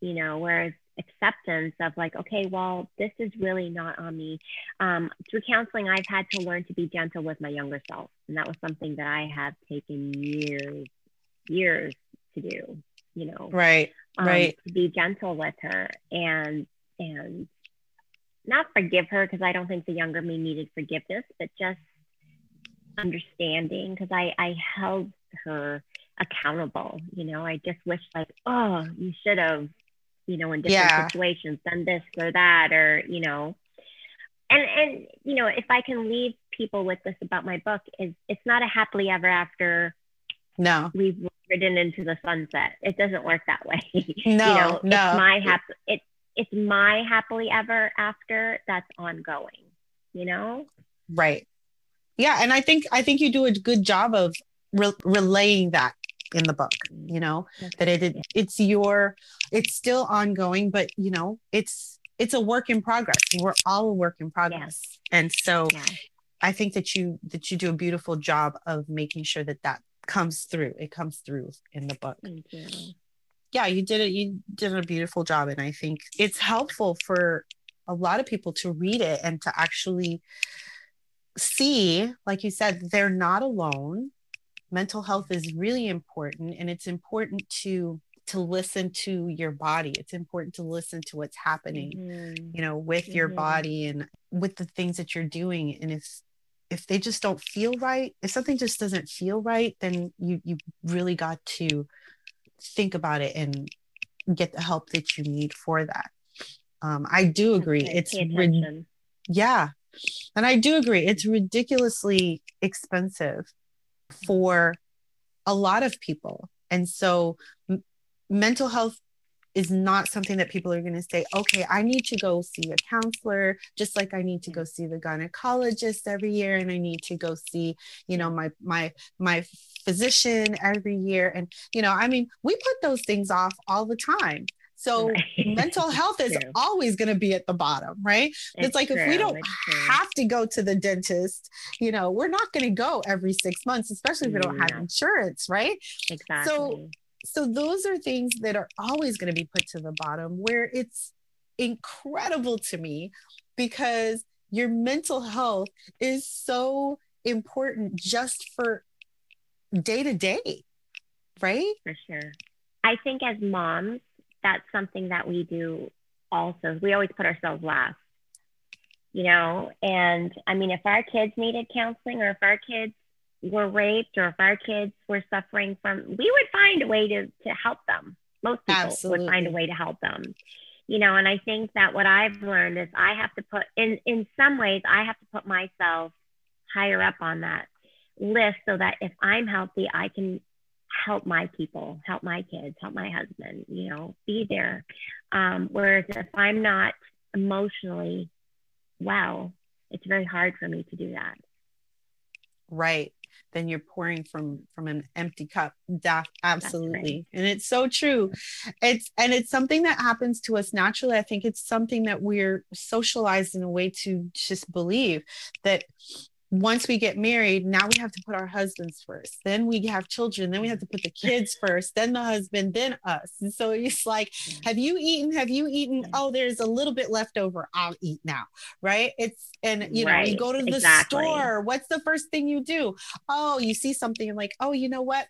you know, whereas acceptance of, like, okay, well, this is really not on me. Through counseling, I've had to learn to be gentle with my younger self. And that was something that I have taken years to do, you know, to be gentle with her and not forgive her, because I don't think the younger me needed forgiveness, but just understanding because I held her accountable. You know, I just wish like, oh, you should have, you know, in different situations done this or that, or, you know, and, you know, if I can leave people with this about my book is it's not a happily ever after. No, we've ridden into the sunset. It doesn't work that way. No, you know, no. It's my happily ever after that's ongoing, you know? Right. Yeah. And I think you do a good job of relaying that in the book, you know, that it's still ongoing, but you know, it's a work in progress. We're all a work in progress. Yeah. And so I think that you do a beautiful job of making sure that comes through. It comes through in the book. Thank you. Yeah, you did it. You did a beautiful job. And I think it's helpful for a lot of people to read it and to actually see, like you said, they're not alone. Mental health is really important. And it's important to listen to your body. It's important to listen to what's happening, you know, with your body and with the things that you're doing. And if they just don't feel right, if something just doesn't feel right, then you really got to think about it and get the help that you need for that. I do agree. And I do agree. It's ridiculously expensive for a lot of people. And so mental health is not something that people are going to say, okay, I need to go see a counselor, just like I need to go see the gynecologist every year. And I need to go see, you know, my physician every year. And, you know, I mean, we put those things off all the time. So mental health is always going to be at the bottom, right? It's like, if we don't have to go to the dentist, you know, we're not going to go every 6 months, especially if we don't have insurance, right? Exactly. So those are things that are always going to be put to the bottom, where it's incredible to me because your mental health is so important just for day to day, right? For sure. I think as moms, that's something that we do also. We always put ourselves last, you know? And I mean, if our kids needed counseling or if our kids were raped or if our kids were suffering from, we would find a way to help them. Most people would find a way to help them, you know? And I think that what I've learned is I have to put in some ways, I have to put myself higher up on that list so that if I'm healthy, I can help my people, help my kids, help my husband, you know, be there. Whereas if I'm not emotionally well, it's very hard for me to do that. Right. Then you're pouring from an empty cup. Absolutely. Right. And it's so true. It's something that happens to us naturally. I think it's something that we're socialized in a way to just believe that once we get married, now we have to put our husbands first, then we have children, then we have to put the kids first, then the husband, then us. And so it's like, have you eaten? Oh, there's a little bit left over. I'll eat now. Right. You know, you go to the store. What's the first thing you do? Oh, you see something and like, oh, you know what?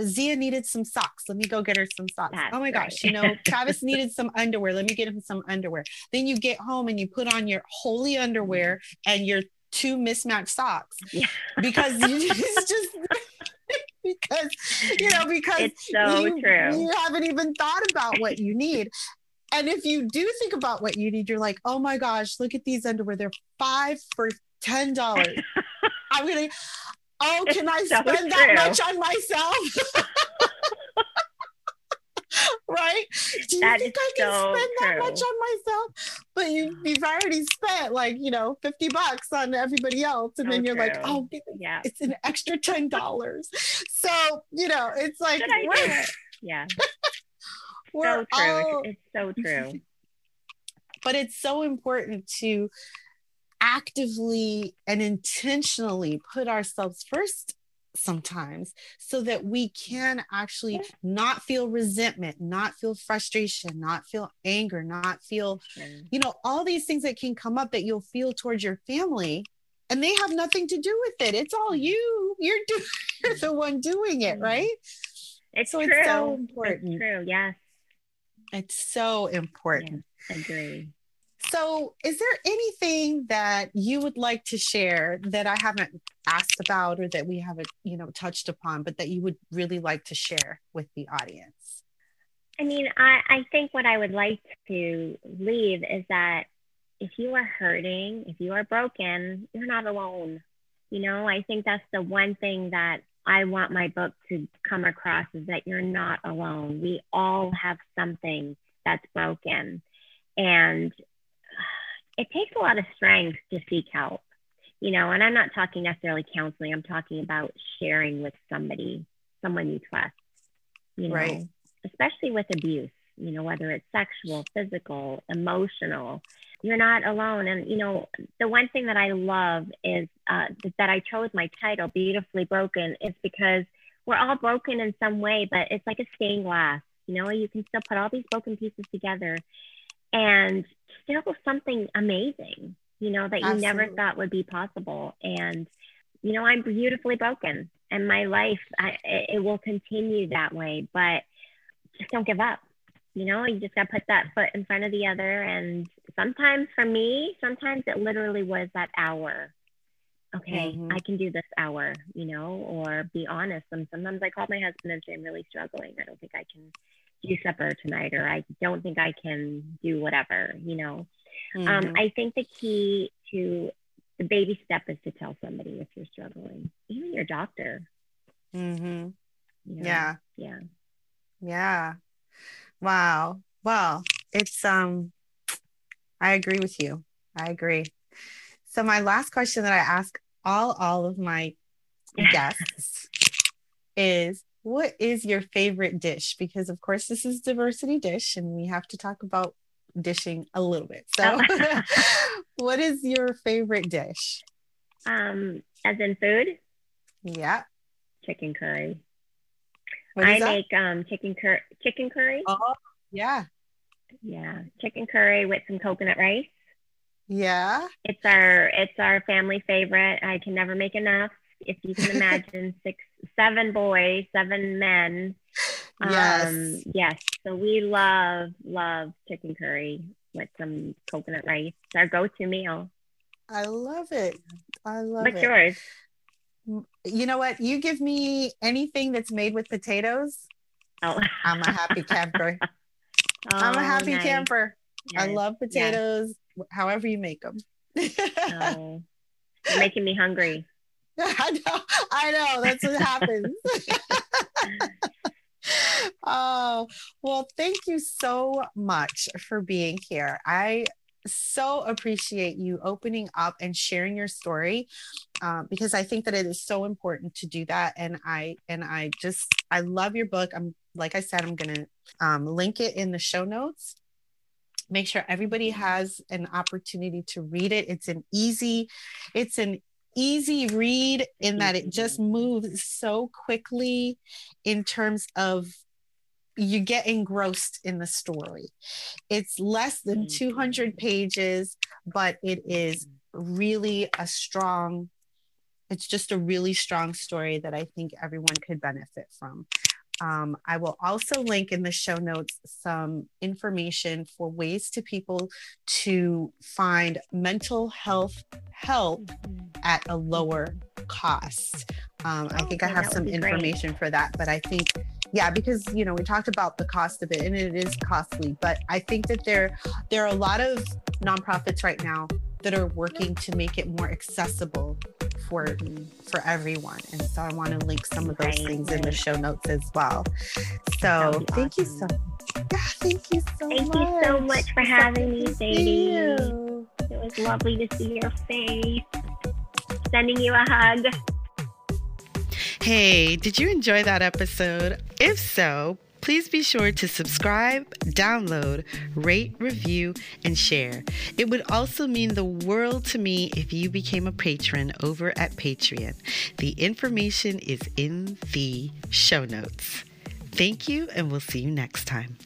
Zia needed some socks. Let me go get her some socks. That's gosh, you know, Travis needed some underwear. Let me get him some underwear. Then you get home and you put on your holy underwear and your two mismatched socks because it's just because it's so true. You haven't even thought about what you need. And if you do think about what you need, you're like, oh my gosh, look at these underwear. They're $5 for $10. I'm gonna, can I spend that much on myself? Right? Do you think I can spend that much on myself? But you've already spent like, you know, $50 on everybody else. And then you're like, oh, it's an extra $10. So, you know, it's like, we're all... It's so true. But it's so important to actively and intentionally put ourselves first sometimes so that we can actually not feel resentment, not feel frustration, not feel anger, not feel, you know, all these things that can come up that you'll feel towards your family, and they have nothing to do with it. It's all you. You're the one doing it, right? It's so important. It's true. Yes. It's so important. Yes, agree. So is there anything that you would like to share that I haven't asked about or that we haven't, you know, touched upon, but that you would really like to share with the audience? I mean, I think what I would like to leave is that if you are hurting, if you are broken, you're not alone. You know, I think that's the one thing that I want my book to come across, is that you're not alone. We all have something that's broken. And it takes a lot of strength to seek help, you know, and I'm not talking necessarily counseling. I'm talking about sharing with somebody, someone you trust, you know, right. Especially with abuse, you know, whether it's sexual, physical, emotional, you're not alone. And, you know, the one thing that I love is that I chose my title, Beautifully Broken, is because we're all broken in some way, but it's like a stained glass, you know, you can still put all these broken pieces together and still something amazing, you know, that you Absolutely. Never thought would be possible. And, you know, I'm beautifully broken, and my life, it will continue that way, but just don't give up. You know, you just got to put that foot in front of the other. And sometimes for me, sometimes it literally was that hour. Okay, mm-hmm. I can do this hour, you know, or be honest. And sometimes I call my husband and say, I'm really struggling. I don't think I can do supper tonight, or I don't think I can do whatever, you know. Mm-hmm. I think the key to the baby step is to tell somebody if you're struggling, even your doctor. Mm-hmm. You know? Yeah. Yeah. Yeah. Wow. Well, it's, I agree with you. I agree. So my last question that I ask all of my guests is, what is your favorite dish? Because of course this is Diversity Dish and we have to talk about dishing a little bit. So what is your favorite dish? As in food? Yeah. Chicken curry. I make chicken curry. Oh, yeah. Yeah. Chicken curry with some coconut rice. Yeah. It's our family favorite. I can never make enough. If you can imagine 6-7 boys, 7 men. Yes. Yes. So we love chicken curry with some coconut rice. It's our go-to meal. I love it. What's yours? You know what? You give me anything that's made with potatoes. Oh. I'm a happy camper. Nice. Camper. Yes. I love potatoes, yes. However you make them. Oh. You're making me hungry. I know. That's what happens. Oh, well, thank you so much for being here. I so appreciate you opening up and sharing your story, because I think that it is so important to do that. And I love your book. Like I said, I'm going to link it in the show notes. Make sure everybody has an opportunity to read it. It's an easy read in that it just moves so quickly in terms of you get engrossed in the story. It's less than 200 pages, but it is really a really strong story that I think everyone could benefit from. I will also link in the show notes some information for ways to people to find mental health help at a lower cost. I think I have some information for that, but I think, yeah, because, you know, we talked about the cost of it and it is costly, but I think that there are a lot of nonprofits right now that are working to make it more accessible for everyone. And so I want to link some of those things in the show notes as well. So thank you so much. Yeah, thank you so much. Thank you so much for having me, Sadie. It was lovely to see your face. Sending you a hug. Hey, did you enjoy that episode? If so, please be sure to subscribe, download, rate, review, and share. It would also mean the world to me if you became a patron over at Patreon. The information is in the show notes. Thank you, and we'll see you next time.